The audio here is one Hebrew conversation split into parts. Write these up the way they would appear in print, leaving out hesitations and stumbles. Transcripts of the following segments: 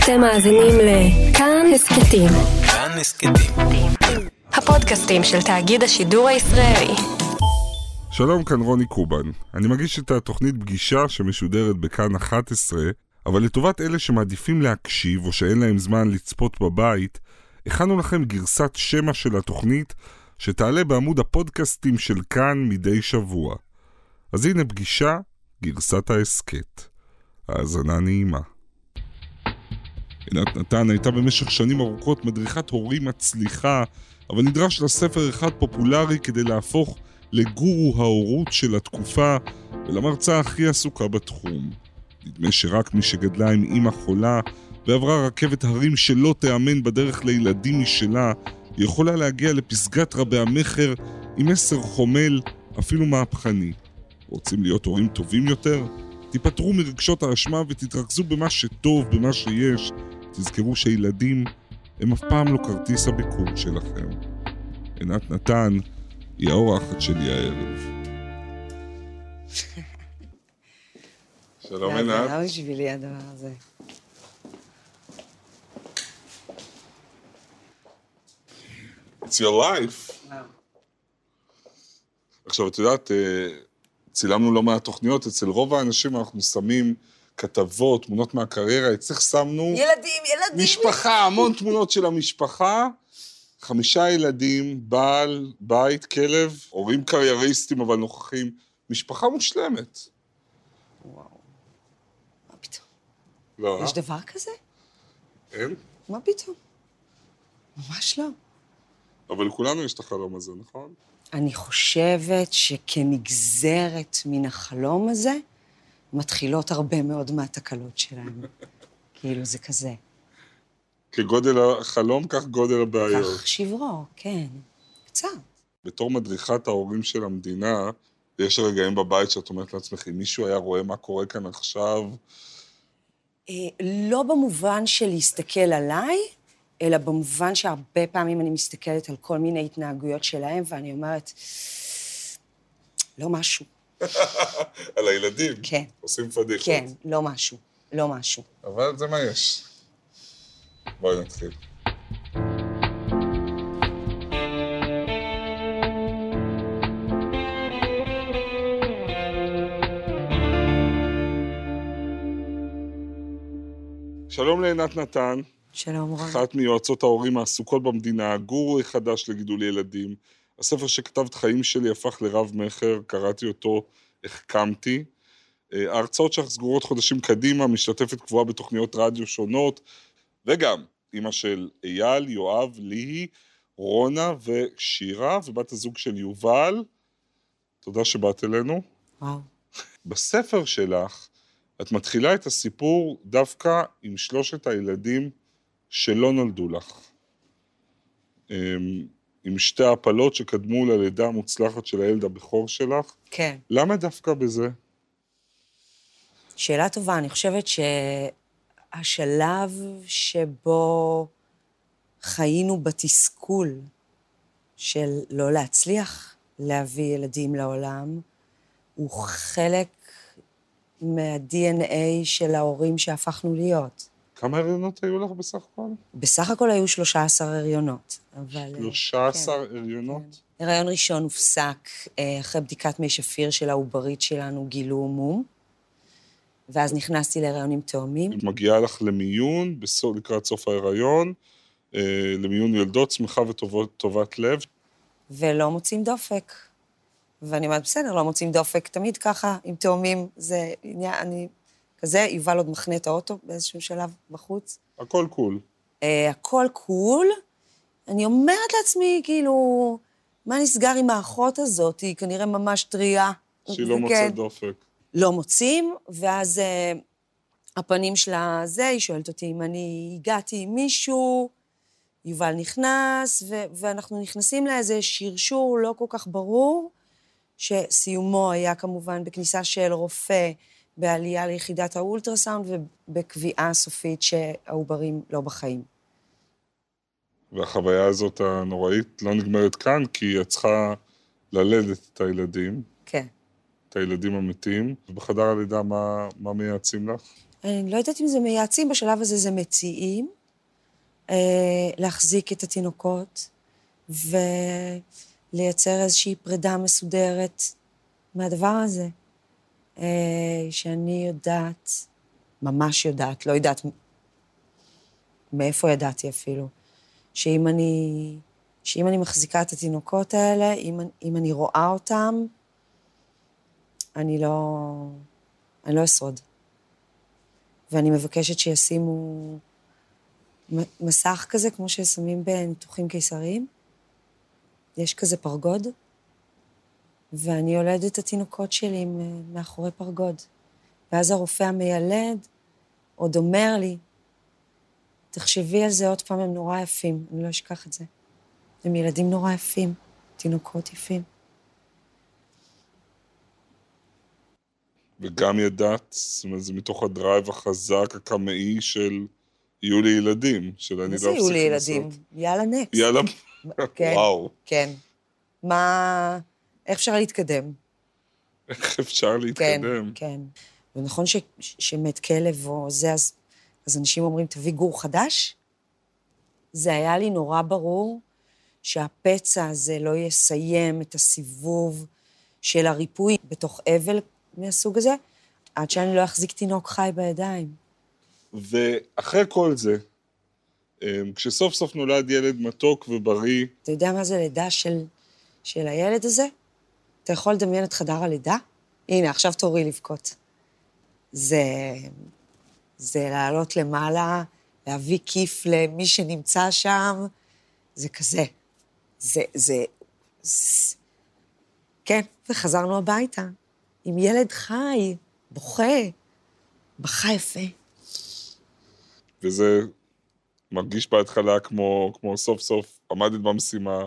אתם מאזינים לכאן הסקטים. כאן הסקטים. הפודקאסטים של תאגיד השידור הישראלי. שלום, כאן רוני קובן. אני מגיש את התוכנית פגישה שמשודרת בכאן 11, אבל לטובת אלה שמעדיפים להקשיב או שאין להם זמן לצפות בבית, הכנו לכם גרסת שמע של התוכנית שתעלה בעמוד הפודקאסטים של כאן מדי שבוע. אז הנה פגישה, גרסת ההסקט. האזנה נעימה. עינת נתן הייתה במשך שנים ארוכות מדריכת הורים מצליחה, אבל נדרש לה ספר אחד פופולרי כדי להפוך לגורו ההורות של התקופה ולמרצה הכי עסוקה בתחום. נדמה שרק מי שגדלה עם אמא חולה ועברה רכבת הרים שלא תאמן בדרך לילדים משלה, היא יכולה להגיע לפסגת רבי המחר עם מסר חומל, אפילו מהפכני. רוצים להיות הורים טובים יותר? תיפטרו מרגשות האשמה ותתרכזו במה שטוב, במה שיש. תזכרו שילדים הם אף פעם לא כרטיס הביקור שלכם. עינת נתן היא האורחת שלי הערב. שלום עינת. זה לא בשבילי הדבר הזה. It's your life. עכשיו, את יודעת, צילמנו לא מהתוכניות, אצל רוב האנשים אנחנו שמים כתבות, תמונות מהקריירה, אצלך שמנו... ילדים. משפחה, המון תמונות של המשפחה. 5 ילדים, בעל, בית, כלב, הורים קרייריסטים אבל נוכחים. משפחה מושלמת. וואו. מה פתאום? לא. יש דבר כזה? אין. מה פתאום? ממש לא. אבל לכולנו יש את החלום הזה, נכון? אני חושבת שכנגזרת מן החלום הזה, מתחילות הרבה מאוד מהתקלות שלנו. כאילו זה כזה. כגודל החלום, כך גודל הבעיות. כך שברו, כן. קצת. בתור מדריכת ההורים של המדינה, יש רגעים בבית שאת אומרת לעצמך, אם מישהו היה רואה מה קורה כאן עכשיו? לא במובן של להסתכל עליי, אלא במובן שהרבה פעמים אני מסתכלת על כל מיני התנהגויות שלהם, ואני אומרת, לא משהו. על הילדים? כן. עושים פדיחות. כן, לא משהו, לא משהו. אבל זה מה יש. בואי נתחיל. שלום לעינת נתן. שלום רונה. אחת מיועצות ההורים העסוקות במדינה, גורו חדש לגידול ילדים. הספר שכתבת חיים שלי הפך לרב מחר, קראתי אותו, החכמתי. ההרצאות שלך סגורות חודשים קדימה, משתתפת קבועה בתוכניות רדיו שונות, וגם אמא של אייל, יואב, ליהי, רונה ושירה, ובת הזוג של יובל. תודה שבאת אלינו. וואו. בספר שלך, את מתחילה את הסיפור דווקא עם 3 הילדים שלא נולדו לך. עם 2 הפלות שקדמו ללידה המוצלחת של הילד הבכור שלך. כן. למה דווקא בזה? שאלה טובה. אני חושבת שהשלב שבו חיינו בתסכול של לא להצליח להביא ילדים לעולם, הוא חלק מה-DNA של ההורים שהפכנו להיות. כמה הריונות היו לך בסך הכל? בסך הכל היו 13 הריונות. 13 הריונות? כן. הריון ראשון הופסק אחרי בדיקת מי שפיר של העוברית שלנו, גילו מום, ואז נכנסתי להריונים תאומים. מגיעה לך למיון, לקראת סוף ההריון, למיון ילדות, צמחה וטובת לב. ולא מוצאים דופק. ואני אומרת, בסדר, לא מוצאים דופק, תמיד ככה, עם תאומים, זה עניין, אני... כזה, יובל עוד מחנה את האוטו באיזשהו שלב בחוץ. הכל קול. הכל קול. אני אומרת לעצמי, כאילו, מה נסגר עם האחות הזאת? היא כנראה ממש טריה. שהיא לא מוצאת דופק. לא מוצאים, ואז הפנים שלה זה, היא שואלת אותי אם אני הגעתי עם מישהו, יובל נכנס, ואנחנו נכנסים לאיזה שרשור לא כל כך ברור, שסיומו היה כמובן בכניסה של רופא, בעלייה ליחידת האולטרסאונד ובקביעה סופית שהעוברים לא בחיים. והחוויה הזאת הנוראית לא נגמרת כאן, כי היא צריכה ללדת את הילדים. כן. את הילדים המתים. ובחדר הלידה מה מייעצים לך? אני לא יודעת אם זה מייעצים, בשלב הזה זה מציעים, להחזיק את התינוקות, ולייצר איזושהי פרידה מסודרת מהדבר הזה, שאני יודעת, ממש יודעת, לא יודעת מאיפה ידעתי אפילו, שאם אני מחזיקה את התינוקות האלה, אם אני רואה אותם, אני לא אשרוד. ואני מבקשת שישימו מסך כזה, כמו ששמים בניתוחים קיסריים. יש כזה פרגוד, ואני יולדת את התינוקות שלי מאחורי פרגוד. ואז הרופא המיילד עוד אומר לי, תחשבי על זה עוד פעם, הם נורא יפים, אני לא אשכח את זה. הם ילדים נורא יפים, תינוקות יפים. וגם ידעת, זאת אומרת, זה מתוך הדרייב החזק, הקמאי של יהיו לי ילדים, של אני לא אפסיק לעשות. יהיו לי ילדים, יאללה נקסט. יאללה, כן, וואו. כן, מה, איך אפשר להתקדם? איך אפשר להתקדם? כן, כן. ונכון שמת כלב או זה, אז אנשים אומרים, תביא גור חדש? זה היה לי נורא ברור שהפצע הזה לא יסיים את הסיבוב של הריפוי בתוך אבל מהסוג הזה, עד שאני לא אחזיק תינוק חי בידיים. ואחרי כל זה, כשסוף סוף נולד ילד מתוק ובריא... אתה יודע מה זה לידה של הילד הזה? אתה יכול לדמיין את חדר הלידה? הנה, עכשיו תורי לבכות. זה לעלות למעלה, להביא כיף למי שנמצא שם, זה כזה. זה... כן, וחזרנו הביתה. עם ילד חי, בוכה יפה. וזה מרגיש בהתחלה כמו סוף סוף, עמדת במשימה,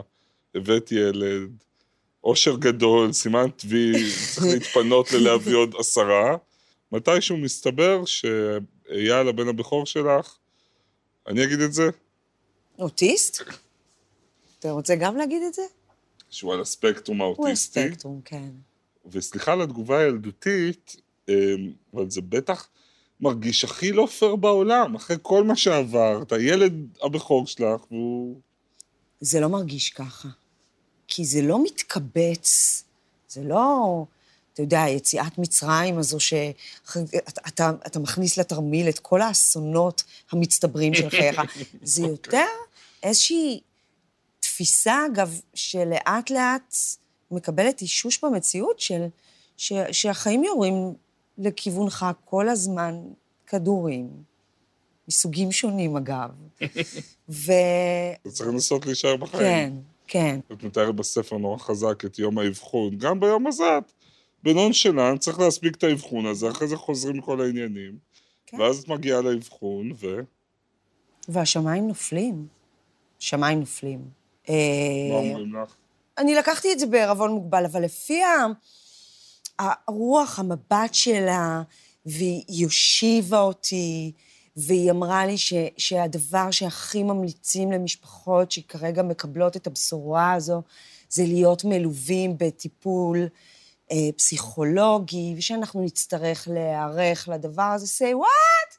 הבאת ילד, אושר גדול, סימן תבי, צריך להתפנות ללהביא עוד 10. מתישהו מסתבר שאייל, הבן הבכור שלך, אני אגיד את זה? אוטיסט? אתה רוצה גם להגיד את זה? שהוא על הספקטרום האוטיסטי. הוא הספקטרום, כן. וסליחה על התגובה הילדותית, אבל זה בטח מרגיש הכי לא פייר בעולם, אחרי כל מה שעברת, הילד הבכור שלך, והוא... זה לא מרגיש ככה, כי זה לא מתקבץ, זה לא, אתה יודע, יציאת מצרים הזו, שאתה מכניס לתרמיל את כל האסונות המצטברים של חייך, זה יותר איזושהי תפיסה, אגב, שלאט לאט... מקבלת אישוש במציאות שהחיים יורים לכיוונך כל הזמן כדורים, מסוגים שונים אגב. אתה צריך לנסות להישאר בחיים. כן, כן. את מתארת בספר נורא חזק את יום האבחון, גם ביום הזה, בנון שלנו צריך להספיק את האבחון הזה, אחרי זה חוזרים כל העניינים, כן. ואז את מגיעה לאבחון ו... והשמיים נופלים. שמיים נופלים. מה אומרים לך? אני לקחתי את זה בערבון מוגבל, אבל לפי הרוח, המבט שלה, והיא יושיבה אותי, והיא אמרה לי שהדבר שהכי ממליצים למשפחות שכרגע מקבלות את הבשורה הזו, זה להיות מלווים בטיפול פסיכולוגי, ושאנחנו נצטרך להיערך לדבר הזה, say what?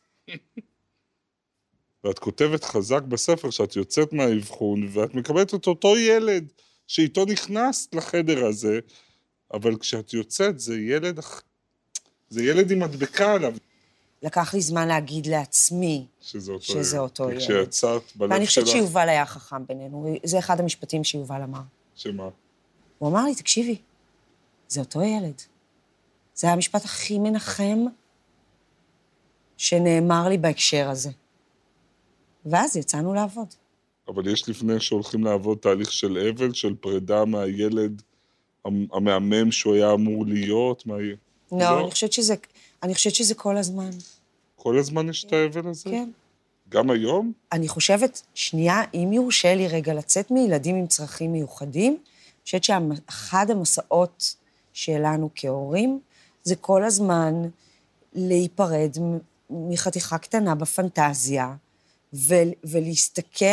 ואת כותבת חזק בספר שאת יוצאת מהאבחון, ואת מקבלת את אותו ילד, שאיתו נכנסת לחדר הזה, אבל כשאת יוצאת, זה ילד עם מדבקה עליו. לקח לי זמן להגיד לעצמי שזה אותו ילד. כשיצאת בלב שלך. ואני חושבת שיובל היה חכם בינינו, זה אחד המשפטים שיובל אמר. שמה? הוא אמר לי, תקשיבי, זה אותו ילד. זה היה המשפט הכי מנחם שנאמר לי בהקשר הזה. ואז יצאנו לעבוד. אבל יש לפני שהולכים לעבוד תהליך של אבל, של פרידה מהילד המאמם שהוא היה אמור להיות, מהילד. לא, אני חושבת שזה כל הזמן. כל הזמן יש את האבל הזה? כן. גם היום? אני חושבת, שנייה, אם יורשה לי רגע לצאת מילדים עם צרכים מיוחדים, אני חושבת שאחד המסעות שלנו כהורים, זה כל הזמן להיפרד מחתיכה קטנה בפנטזיה, ולהסתכל...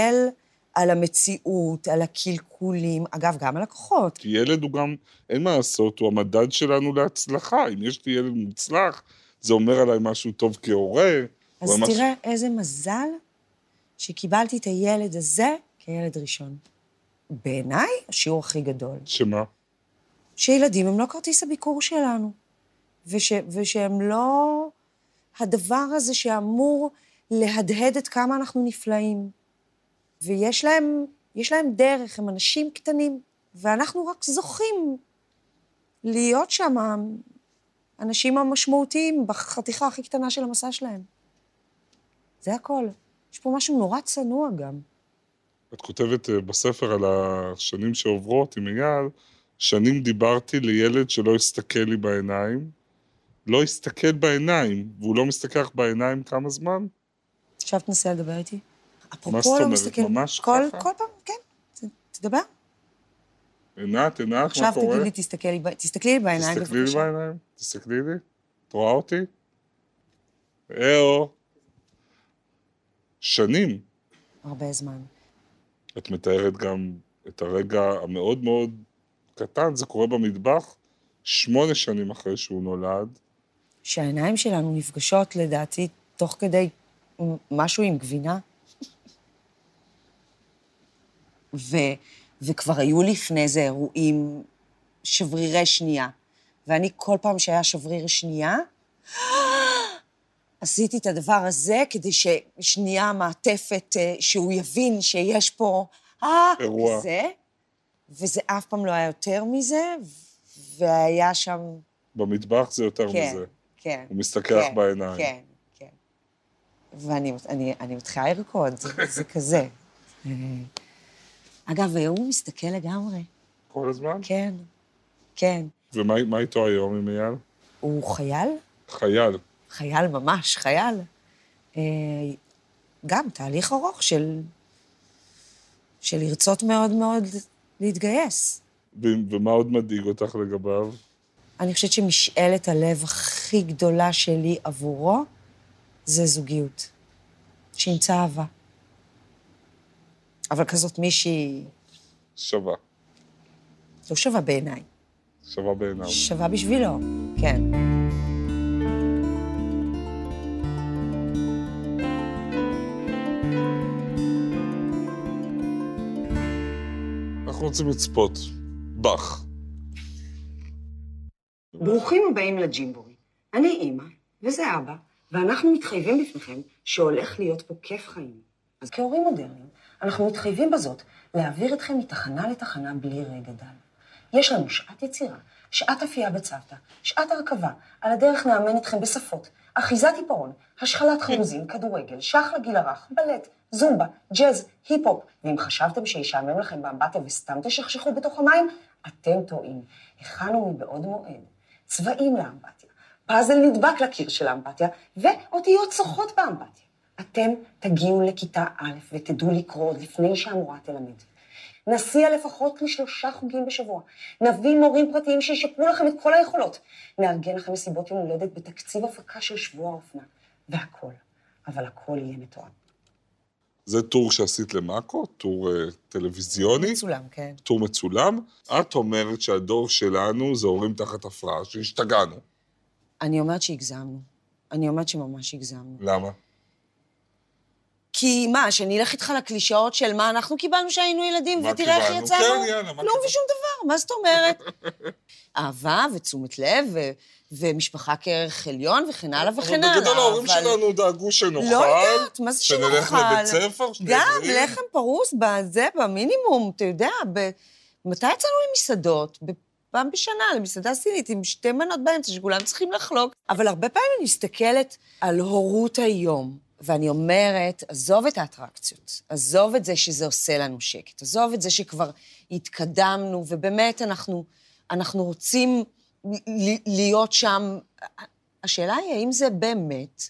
על המציאות, על הקלקולים, אגב, גם על הכוחות. כי ילד הוא גם, אין מה לעשות, הוא המדד שלנו להצלחה. אם יש לי ילד מוצלח, זה אומר עליי משהו טוב כהורה. אז תראה איזה מזל שקיבלתי את הילד הזה כילד ראשון. בעיניי, השיעור הכי גדול. שמה? שילדים הם לא כרטיס הביקור שלנו, ושהם לא הדבר הזה שאמור להדהד את כמה אנחנו נפלאים. ויש להם, יש להם דרך, הם אנשים קטנים, ואנחנו רק זוכים להיות שם אנשים המשמעותיים בחתיכה הכי קטנה של המסע שלהם. זה הכל. יש פה משהו נורא צנוע גם. את כותבת בספר על השנים שעוברות עם אייל, שנים דיברתי לילד שלא הסתכל לי בעיניים, לא הסתכל בעיניים, והוא לא מסתכל בעיניים כמה זמן? עכשיו תנסה לדבר איתי. אפרופו לא מסתכל. ממש ככה? כל פעם, כן, תדבר. עינת, מה קורה? עכשיו תגיד לי, תסתכלי לי בעיניים. תסתכלי לי בעיניים, תסתכלי לי. את רואה אותי? שנים. הרבה זמן. את מתארת גם את הרגע המאוד מאוד קטן, זה קורה במטבח, 8 שנים אחרי שהוא נולד. שהעיניים שלנו נפגשות, לדעתי, תוך כדי משהו עם גבינה. וכבר היו לפני זה אירועים שברירי שנייה. ואני כל פעם שהיה שבריר שנייה, עשיתי את הדבר הזה כדי ששנייה מעטפת, שהוא יבין שיש פה, אירוע. כזה. וזה אף פעם לא היה יותר מזה, והיה שם... במטבח זה יותר מזה. כן. הוא מסתכח בעיניים. כן. ואני מתחילה לרקוד, זה כזה. אגב, הוא מסתכל לגמרי. כל הזמן? כן. ומה איתו היום עם אייל? הוא חייל? חייל ממש, חייל. גם תהליך ארוך של לרצות מאוד מאוד להתגייס. ומה עוד מדאיג אותך לגביו? אני חושבת שמשאלת הלב הכי גדולה שלי עבורו זה זוגיות. שימצא אהבה. אבל כזאת מישהי... שווה. לא שווה בעיניי. שווה בעיניו. שווה בשבילו, כן. אנחנו רוצים לצפות. בח. ברוכים הבאים לג'ימבורי. אני אימא, וזה אבא, ואנחנו מתחייבים בפניכם שהולך להיות פה כיף חיים. אז כהורים מודרניים, אנחנו מתחייבים בזאת להעביר אתכם מתחנה לתחנה בלי רגע דל. יש לנו שעת יצירה, שעת אפייה בצוותא, שעת הרכבה, על הדרך נאמן אתכם בשפות, אחיזת היפרון, השחלת חרוזים, כדורגל, שח לגיל הרך, בלט, זומבה, ג'אז, היפ-הופ. ואם חשבתם שישעמם לכם באמבטיה וסתם תשכשכו בתוך המים, אתם טועים. הכנו מבעוד מועד, צבעים לאמבטיה, פאזל נדבק לקיר של האמבטיה, ואותיות צוחות באמבטיה. אתם תגיעו לכיתה א' ותדעו לקרוא עוד לפני שהמורה תלמד. נסיע לפחות ל3 חוגים בשבוע. נביא מורים פרטיים שישפרו לכם את כל היכולות. נארגן לכם מסיבות יום הולדת בתקציב הפקה של שבוע האופנה. והכל. אבל הכל יהיה מתואם. זה טור שעשית למאקו, טור טלוויזיוני. מצולם, כן. טור מצולם. את אומרת שהדור שלנו זה הורים תחת הפרעה, שהשתגענו. אני אומרת שהגזמנו. אני אומרת שממש הגזמנו. למה? כי מה, שאני אלך איתך לקלישאות של מה אנחנו קיבלנו שהיינו ילדים, ותראה איך יצאנו? לא ושום דבר, מה זאת אומרת? אהבה ותשומת לב, ומשפחה כערך עליון, וכן הלאה וכן הלאה. אבל בגדול ההורים שלנו דאגו שנאכל. לא יודעת, מה זה שנאכל? שנלך לבית ספר? גם לחם פרוס בזה, במינימום, אתה יודע, מתי יצאנו למסעדות? פעם בשנה, למסעדה סינית, עם 2 מנות באמצע, שכולם צריכים לחלוק. אבל הרבה פעמים אני מסתכלת על הורות היום. ואני אומרת, עזוב את האטרקציות, עזוב את זה שזה עושה לנו שקט, עזוב את זה שכבר התקדמנו, ובאמת אנחנו רוצים להיות שם. השאלה היא, האם זה באמת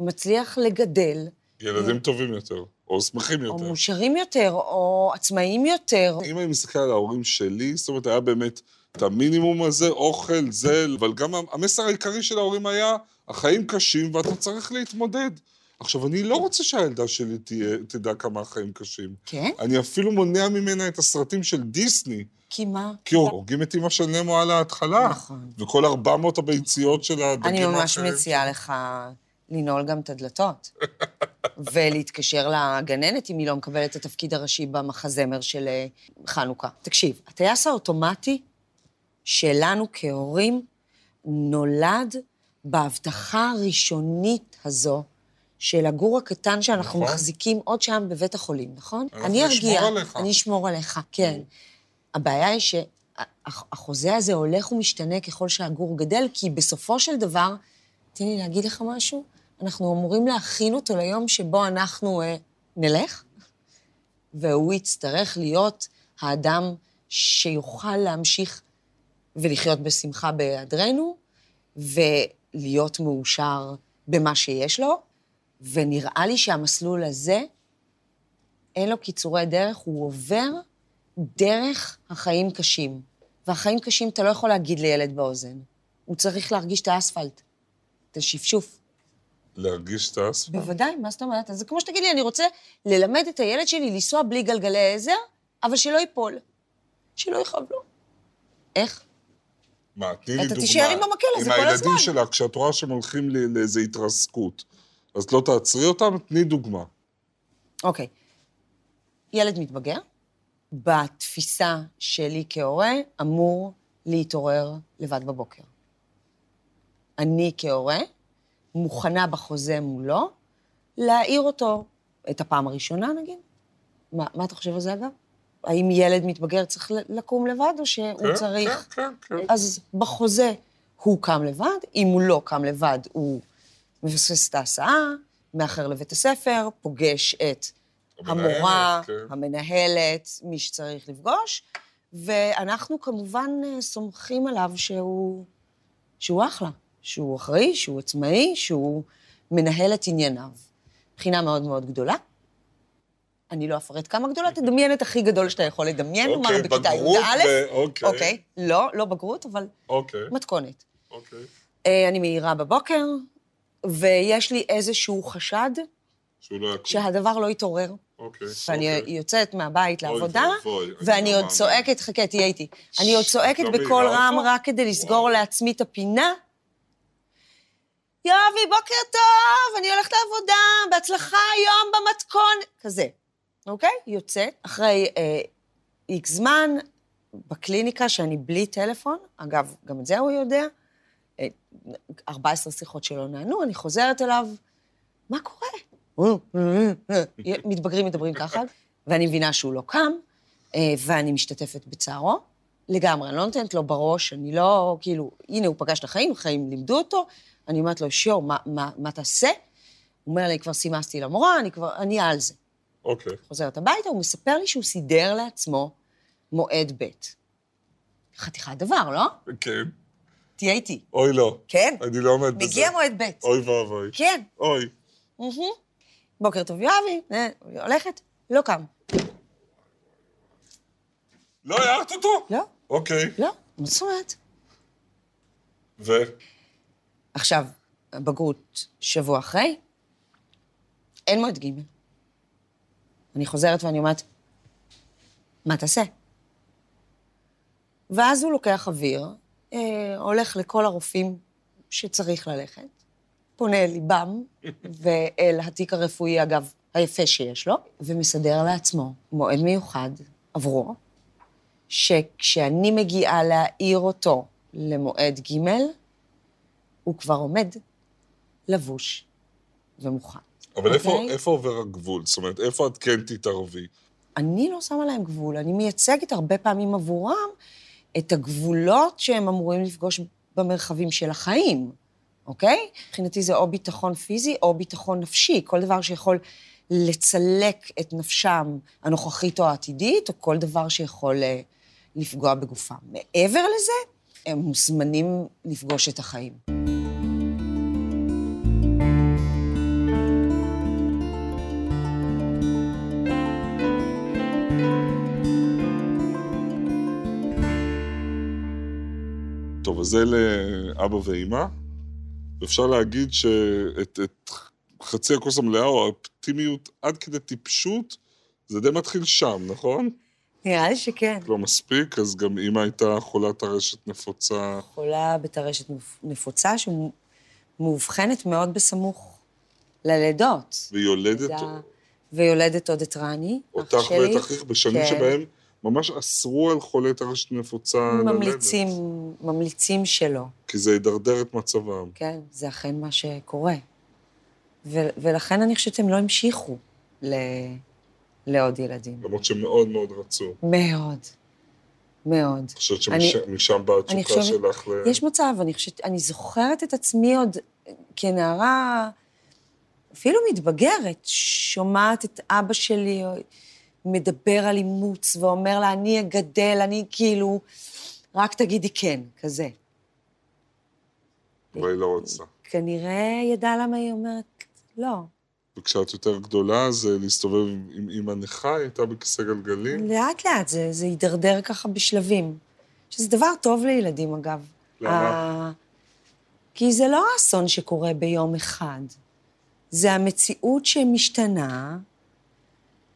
מצליח לגדל... ילדים טובים יותר, או שמחים יותר. או מאושרים יותר, או עצמאיים יותר. אם אני מסתכל על ההורים שלי, זאת אומרת, היה באמת את המינימום הזה, אוכל, זל, אבל גם המסר העיקרי של ההורים היה, החיים קשים ואתה צריך להתמודד. עכשיו, אני לא רוצה שהילדה שלי תדע כמה החיים קשים. כן? אני אפילו מונע ממנה את הסרטים של דיסני, כי מה? כי הורגים את אמא של נמו על ההתחלה. נכון. וכל 400 הביציות של הדגים האחר. אני ממש מציעה לך לנעול גם את הדלתות. ולהתקשר לגננת אם היא לא מקבלת את התפקיד הראשי במחזמר של חנוכה. תקשיב, הטייס האוטומטי שלנו כהורים נולד בהבטחה הראשונית הזו של הגור הקטן שאנחנו מחזיקים עוד שם בבית החולים, נכון? אני ארגיע, אני אשמור עליך, כן. הבעיה היא שהחוזה הזה הולך ומשתנה ככל שהגור גדל, כי בסופו של דבר, תן לי להגיד לך משהו, אנחנו אמורים להכין אותו ליום שבו אנחנו נלך, והוא יצטרך להיות האדם שיוכל להמשיך ולחיות בשמחה בהיעדרנו, ולהיות מאושר במה שיש לו, ונראה לי שהמסלול הזה, אין לו קיצורי דרך, הוא עובר דרך החיים קשים. והחיים קשים אתה לא יכול להגיד לילד באוזן. הוא צריך להרגיש את האספלט, את השפשוף. להרגיש את האספלט? בוודאי, מה זאת אומרת? אז זה כמו שתגיד לי, אני רוצה ללמד את הילד שלי לנסוע בלי גלגלי עזר, אבל שלא ייפול, שלא יחב לו. איך? מה, תני לי דוגמה. אתה תישאר עם המקל הזה כל הזמן. עם הילדים שלה, כשאת רואה שהם הולכים לאיזו התרסקות, אז לא תעצרי אותם, תני דוגמה. אוקיי. ילד מתבגר, בתפיסה שלי כהורה, אמור להתעורר לבד בבוקר. אני כהורה, מוכנה בחוזה מולו, להעיר אותו את הפעם הראשונה, נגיד. מה אתה חושב על זה, אגב? האם ילד מתבגר צריך לקום לבד, או שהוא צריך? כן, כן, כן. אז בחוזה הוא קם לבד, אם הוא לא קם לבד, הוא מבסס את ההסעה, מאחר לבית הספר, פוגש את המורה, המנהלת, מי שצריך לפגוש, ואנחנו כמובן סומכים עליו שהוא אחלה, שהוא אחראי, שהוא עצמאי, שהוא מנהל את ענייניו. מבחינה מאוד מאוד גדולה. אני לא אפרט כמה גדולה, תדמיין את הכי גדול שאתה יכול לדמיין, נאמר בכיתה י"א. אוקיי, לא בגרות, אבל מתכונת. אני מעירה בבוקר, ויש לי איזשהו חשד, שהדבר לא יתעורר. ואני יוצאת מהבית לעבודה, ואני עוד צועקת, חכה, תהיה איתי, אני עוד צועקת בכל רם, רק כדי לסגור לעצמי את הפינה. יואבי, בוקר טוב, אני הולכת לעבודה, בהצלחה היום במתכון, כזה. אוקיי? יוצאת. אחרי איקס זמן, בקליניקה שאני בלי טלפון, אגב, גם את זה הוא יודע, 14 שיחות שלא נענו, אני חוזרת אליו, מה קורה? מתבגרים, מדברים ככה, ואני מבינה שהוא לא קם, ואני משתתפת בצערו, לגמרי, אני לא נותנת לו בראש, אני לא, כאילו, הנה, הוא פגש לחיים, החיים לימדו אותו, אני אומרת לו, שיור, מה תעשה? הוא אומר לי, כבר סימסתי למורה, אני על זה. אוקיי. חוזרת הביתה, הוא מספר לי שהוא סידר לעצמו מועד ב'. חתיכת דבר, לא? כן. תהיה איתי. אוי, לא. כן. אני לא עומד בזה. מגיע מועד ב'. אוי ואבוי. כן. אוי. בוקר טוב, יואבי, הולכת, לא קם. לא, הערת אותו? לא. אוקיי. לא, מצומת. ו? עכשיו, הבגרות שבוע אחרי, אין מועד ג'. אני חוזרת ואני אומרת, מה תעשה? ואז הוא לוקח אוויר, הולך לכל הרופאים שצריך ללכת, פונה ליבם ואל התיק הרפואי, אגב, היפה שיש לו, ומסדר לעצמו מועד מיוחד עבורו, שכשאני מגיעה להעיר אותו למועד ג', הוא כבר עומד לבוש ומוכן. אבל איפה עובר הגבול? זאת אומרת, איפה את כן תתערבי? אני לא שמה להם גבול, אני מייצגת הרבה פעמים עבורם את הגבולות שהם אמורים לפגוש במרחבים של החיים, אוקיי? מבחינתי זה או ביטחון פיזי או ביטחון נפשי, כל דבר שיכול לצלק את נפשם הנוכחית או העתידית, או כל דבר שיכול לפגוע בגופם. מעבר לזה, הם מוזמנים לפגוש את החיים. טוב, אז זה לאבא ואמא. אפשר להגיד שאת חצי הכוס המלאה או האופטימיות עד כדי טיפשות, זה די מתחיל שם, נכון? נראה לי שכן. לא מספיק, אז גם אמא הייתה חולת הרשת נפוצה. חולה בתרשת נפוצה, שמאובחנת מאוד בסמוך ללידות. ויולדת עוד את רני. אותך ואת אחיך בשנים שבהם ממש אסרו על חולת הרשת נפוצה ללדת. ממליצים שלא. כי זה ידרדר את מצבם. כן, זה אכן מה שקורה. ולכן אני חושבת שהם לא המשיכו לעוד ילדים. למרות שמאוד מאוד רצו. מאוד. אני חושבת שמשם באה התשוקה שלך. יש מצב, אני זוכרת את עצמי עוד כנערה, אפילו מתבגרת, שומעת את אבא שלי, מדבר על אימוץ ואומר לה, אני אגדל, אני כאילו, רק תגידי כן, כזה. אבל היא לא רוצה. כנראה ידע למה היא אומרת לא. וכשאת יותר גדולה, זה להסתובב עם אמא נכה, היא הייתה בכיסא גלגלים. לאט, זה יידרדר ככה בשלבים. שזה דבר טוב לילדים, אגב. למה? כי זה לא האסון שקורה ביום אחד. זה המציאות שמשתנה,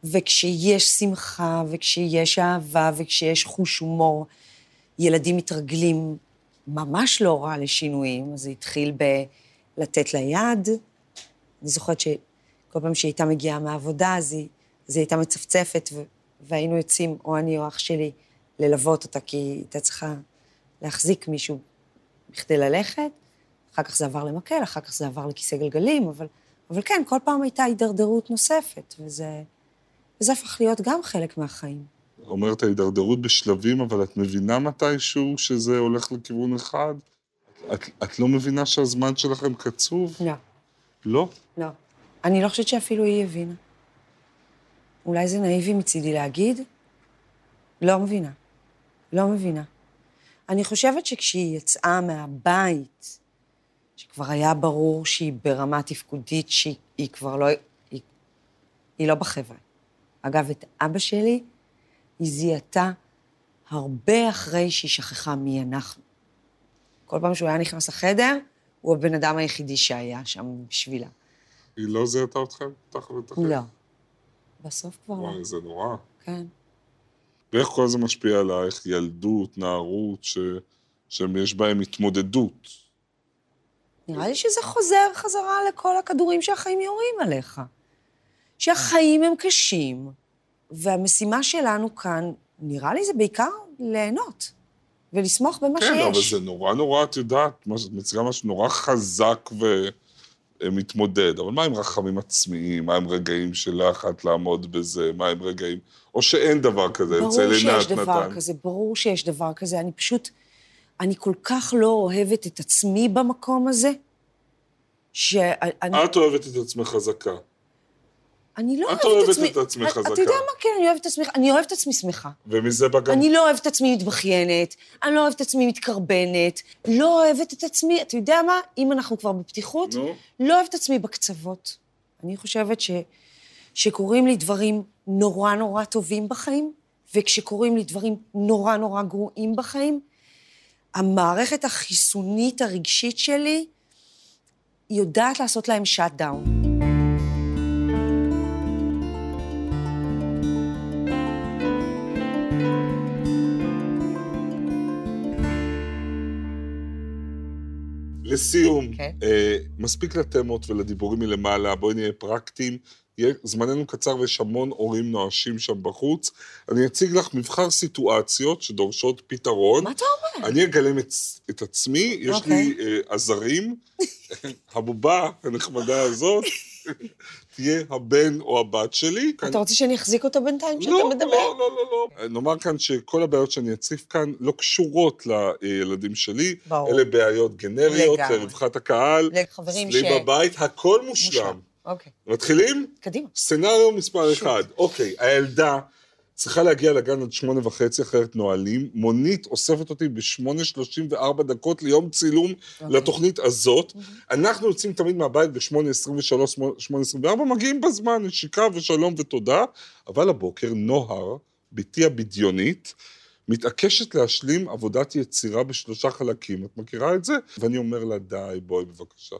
וכשיש שמחה, וכשיש אהבה, וכשיש חוש הומור, ילדים מתרגלים ממש לא רע לשינויים, אז זה התחיל בלתת לה יד. אני זוכרת שכל פעם שהיא הייתה מגיעה מהעבודה, אז היא הייתה מצפצפת, והיינו יוצאים, או אני או אח שלי, ללוות אותה, כי היא הייתה צריכה להחזיק מישהו בכדי ללכת. אחר כך זה עבר למקל, אחר כך זה עבר לכיסא גלגלים, אבל כן, כל פעם הייתה הידרדרות נוספת, וזה הפך להיות גם חלק מהחיים. אומרת, ההידרדרות בשלבים, אבל את מבינה מתישהו שזה הולך לכיוון אחד? את לא מבינה שהזמן שלכם קצוב? לא. לא? לא. אני לא חושבת שאפילו היא הבינה. אולי זה נאיבי מצידי להגיד? לא מבינה. אני חושבת שכשהיא יצאה מהבית, שכבר היה ברור שהיא ברמה תפקודית, שהיא כבר לא... היא לא בחברה. אגב, את אבא שלי... היא זיהתה הרבה אחרי שהיא שכחה מי אנחנו. כל פעם שהוא היה נכנס לחדר, הוא הבן אדם היחידי שהיה שם בשבילה. היא לא זיהתה אתכם? תחת? לא. בסוף כבר לא. וואי, זה נורא. כן. ואיך כל זה משפיע עלייך? ילדות, נערות, שיש בהם התמודדות. נראה לי שזה חוזר חזרה לכל הכדורים שהחיים יורים עליך. שהחיים הם קשים. והמשימה שלנו כאן, נראה לי זה בעיקר ליהנות, ולסמוך במה שיש. כן, אבל זה נורא, את יודעת, מציגה משהו נורא חזק ומתמודד, אבל מה עם רחמים עצמיים, מה עם רגעים שלך, את לעמוד בזה, מה עם רגעים, או שאין דבר כזה, ברור שיש דבר כזה, אני פשוט, אני כל כך לא אוהבת את עצמי במקום הזה, את אוהבת את עצמך חזקה. אני לא אוהבת את עצמי חזקה. אתה יודע מה? כן, אני אוהבת את עצמי, אני אוהבת את עצמי שמחה. ומזה בגן? אני לא אוהבת את עצמי מתבכיינת, אני לא אוהבת את עצמי מתקרבנת, לא אוהבת את עצמי, אתה יודע מה? אם אנחנו כבר בפתיחות, לא אוהבת את עצמי בקצוות. אני חושבת שקוראים לי דברים נורא טובים בחיים, וכשקוראים לי דברים נורא גרועים בחיים, המערכת החיסונית הרגשית שלי יודעת לעשות להם שאט דאון. לסיום, מספיק לתמות ולדיבורים מלמעלה, בואי נהיה פרקטיים, זמננו קצר ויש המון הורים נואשים שם בחוץ, אני אציג לך מבחר סיטואציות שדורשות פתרון. מה אתה אומר? אני אגלם את עצמי, יש לי עזרים, הבובה הנחמדה הזאת, תהיה הבן או הבת שלי. אתה רוצה שאני אחזיק אותו בינתיים כשאתה מדבר? לא. נאמר כאן שכל הבעיות שאני אציף כאן לא קשורות לילדים שלי, אלה בעיות גנריות, לרווחת הקהל, סלי בבית, הכל מושלם. מתחילים? קדימה. סנריו מספר אחד. אוקיי, הילדה צריכה להגיע לגן עד 8:30, אחרת נועלים. מונית אוספת אותי ב-8:34 דקות ליום צילום לתוכנית הזאת. אנחנו יוצאים תמיד מהבית ב-8:23, 8:24, מגיעים בזמן, נשיקה ושלום ותודה. אבל הבוקר נוהר, ביתי הבדיונית, מתעקשת להשלים עבודת יצירה ב3 חלקים. את מכירה את זה? ואני אומר לה, די, בואי בבקשה.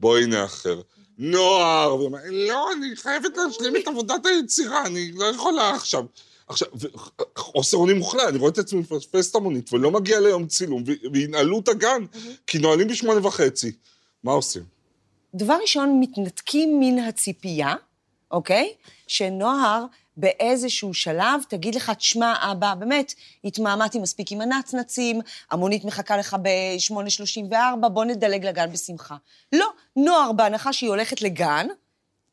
בואי נאחר. נוער, לא, אני חייבת להשלים את עבודת היצירה, אני לא יכולה עכשיו. עכשיו, עושה עוני מוכלה, אני רואה את עצמי מפספס את המונית, ולא מגיע ליום צילום, וינעלו את הגן, כי נועלים ב8:30. מה עושים? דבר ראשון, מתנתקים מן הציפייה, אוקיי? שנוער באיזשהו שלב תגיד לך, תשמע, אבא, באמת, התמעמתי מספיק עם הנצנצים, המונית מחכה לך ב8:34, בוא נדלג לגן בשמחה. לא, נוער בהנחה שהיא הולכת לגן,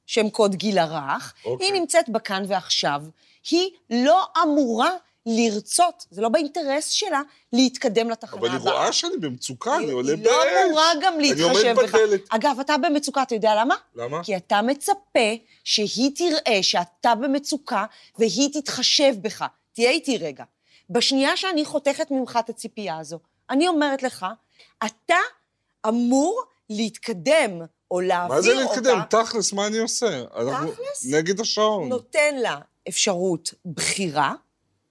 שם קוד גיל הרך, היא נמצאת בכאן ועכשיו, היא לא אמורה לרצות, זה לא באינטרס שלה, להתקדם לתחנה הבאה. אבל אני רואה שאני במצוקה, אני עולה באש. היא לא אמורה גם להתחשב בך. אגב, אתה במצוקה, אתה יודע למה? למה? כי אתה מצפה שהיא תראה שאתה במצוקה, והיא תתחשב בך. תהיה איתי רגע. בשנייה שאני חותכת ממך את הציפייה הזו, אני אומרת לך, אתה אמור להתקדם, או להעביר אותה. מה זה להתקדם? תכלס, מה אני עושה? תכלס? נגד השעון. נותן לה אפשרות בחירה,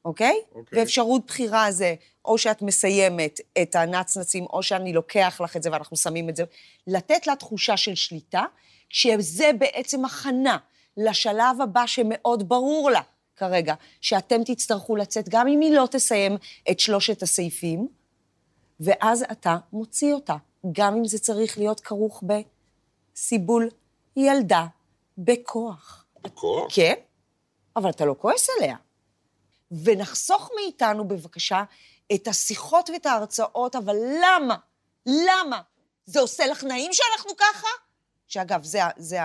אוקיי? ואפשרות בחירה זה, או שאת מסיימת את הנצנצים, או שאני לוקח לך את זה ואנחנו שמים את זה, לתת לה תחושה של שליטה, שזה בעצם הכנה לשלב הבא שמאוד ברור לה כרגע, שאתם תצטרכו לצאת, גם אם היא לא תסיים את 3 הסעיפים, ואז אתה מוציא אותה, גם אם זה צריך להיות כרוך בסיבול ילדה, בכוח. בכוח? כן, אבל אתה לא כועס עליה. ונחסוך מאיתנו בבקשה את השיחות ואת ההרצאות, אבל למה? למה? זה עושה לך נעים שאנחנו ככה? שאגב, זה זה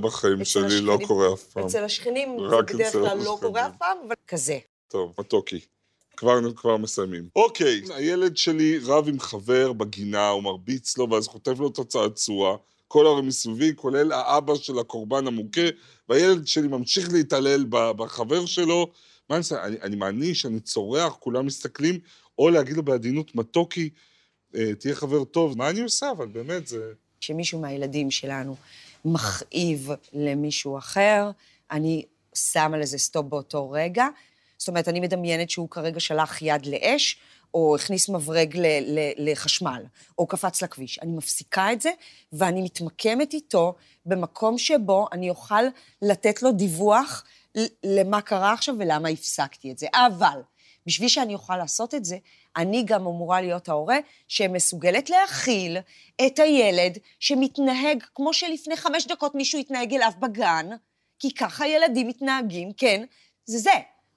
בחיים שלי לא קורה אף פעם. אצל השכנים בדרך כלל לא קורה אף פעם, אבל כזה. טוב, מתוקי. כבר מסיימים. אוקיי, הילד שלי רב עם חבר בגינה, הוא מרביץ לו, ואז חוטף לו את הצעצוע, כל הרי מסביבי, כולל האבא של הקורבן המוכה, והילד שלי ממשיך להתעלל בחבר שלו, מה אני עושה? אני מעניש, אני צורח, כולם מסתכלים, או להגיד לו בעדינות מתוקי, תהיה חבר טוב, מה אני עושה? אבל באמת זה... כשמישהו מהילדים שלנו מכאיב למישהו אחר, אני שם על איזה סטופ באותו רגע, זאת אומרת, אני מדמיינת שהוא כרגע שלח יד לאש, או הכניס מברג לחשמל, או קפץ לכביש. אני מפסיקה את זה, ואני מתמקמת איתו במקום שבו אני אוכל לתת לו דיווח למה קרה עכשיו ולמה הפסקתי את זה. אבל בשביל שאני אוכל לעשות את זה, אני גם אמורה להיות ההורה שמסוגלת להכיל את הילד שמתנהג, כמו שלפני 5 דקות מישהו התנהג אליו בגן, כי ככה ילדים מתנהגים, כן, זה.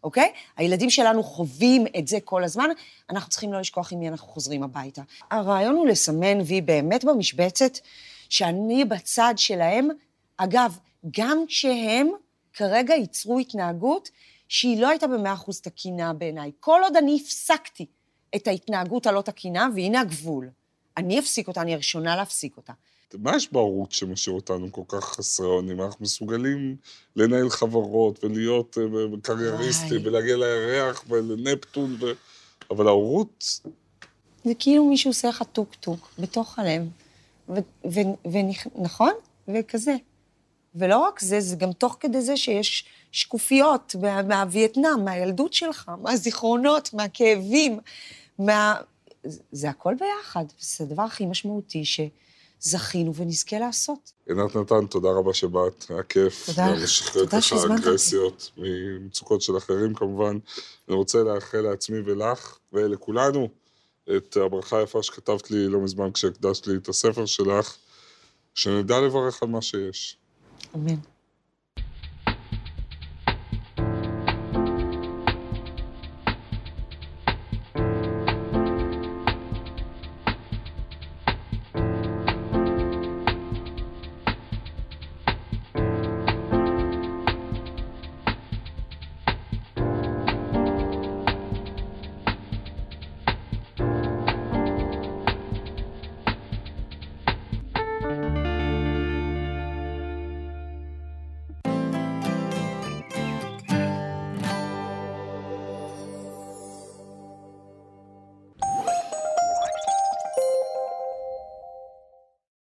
אוקיי? הילדים שלנו חווים את זה כל הזמן, אנחנו צריכים לא לשכוח עם מי אנחנו חוזרים הביתה. הרעיון הוא לסמן, והיא באמת במשבצת, שאני בצד שלהם, אגב, גם כשהם כרגע ייצרו התנהגות, שהיא לא הייתה ב100% תקינה בעיניי. כל עוד אני הפסקתי את ההתנהגות הלא תקינה, והנה הגבול. אני אפסיק אותה, אני הראשונה להפסיק אותה. מה יש בערוץ שמשאיר אותנו כל כך חסרי אונים? אנחנו מסוגלים לנהל חברות ולהיות קרייריסטים ולהגיע לירח ולנפטון, אבל הערוץ... זה כאילו מישהו עושה לך טוק-טוק בתוך הלב, נכון? וכזה. ולא רק זה, זה גם תוך כדי זה שיש שקופיות מהווייטנאם, מהילדות שלך, מהזיכרונות, מהכאבים, זה הכל ביחד, וזה הדבר הכי משמעותי ש... זכינו ונזכה לעשות. עינת נתן, תודה רבה שבאת, היה כיף. תודה שהזמנת אותי. אגרסיות ממצוקות של אחרים כמובן. אני רוצה לאחל לעצמי ולך ולכולנו את הברכה היפה שכתבת לי לא מזמן כשהקדשת לי את הספר שלך, שנדע לברך על מה שיש. אמן.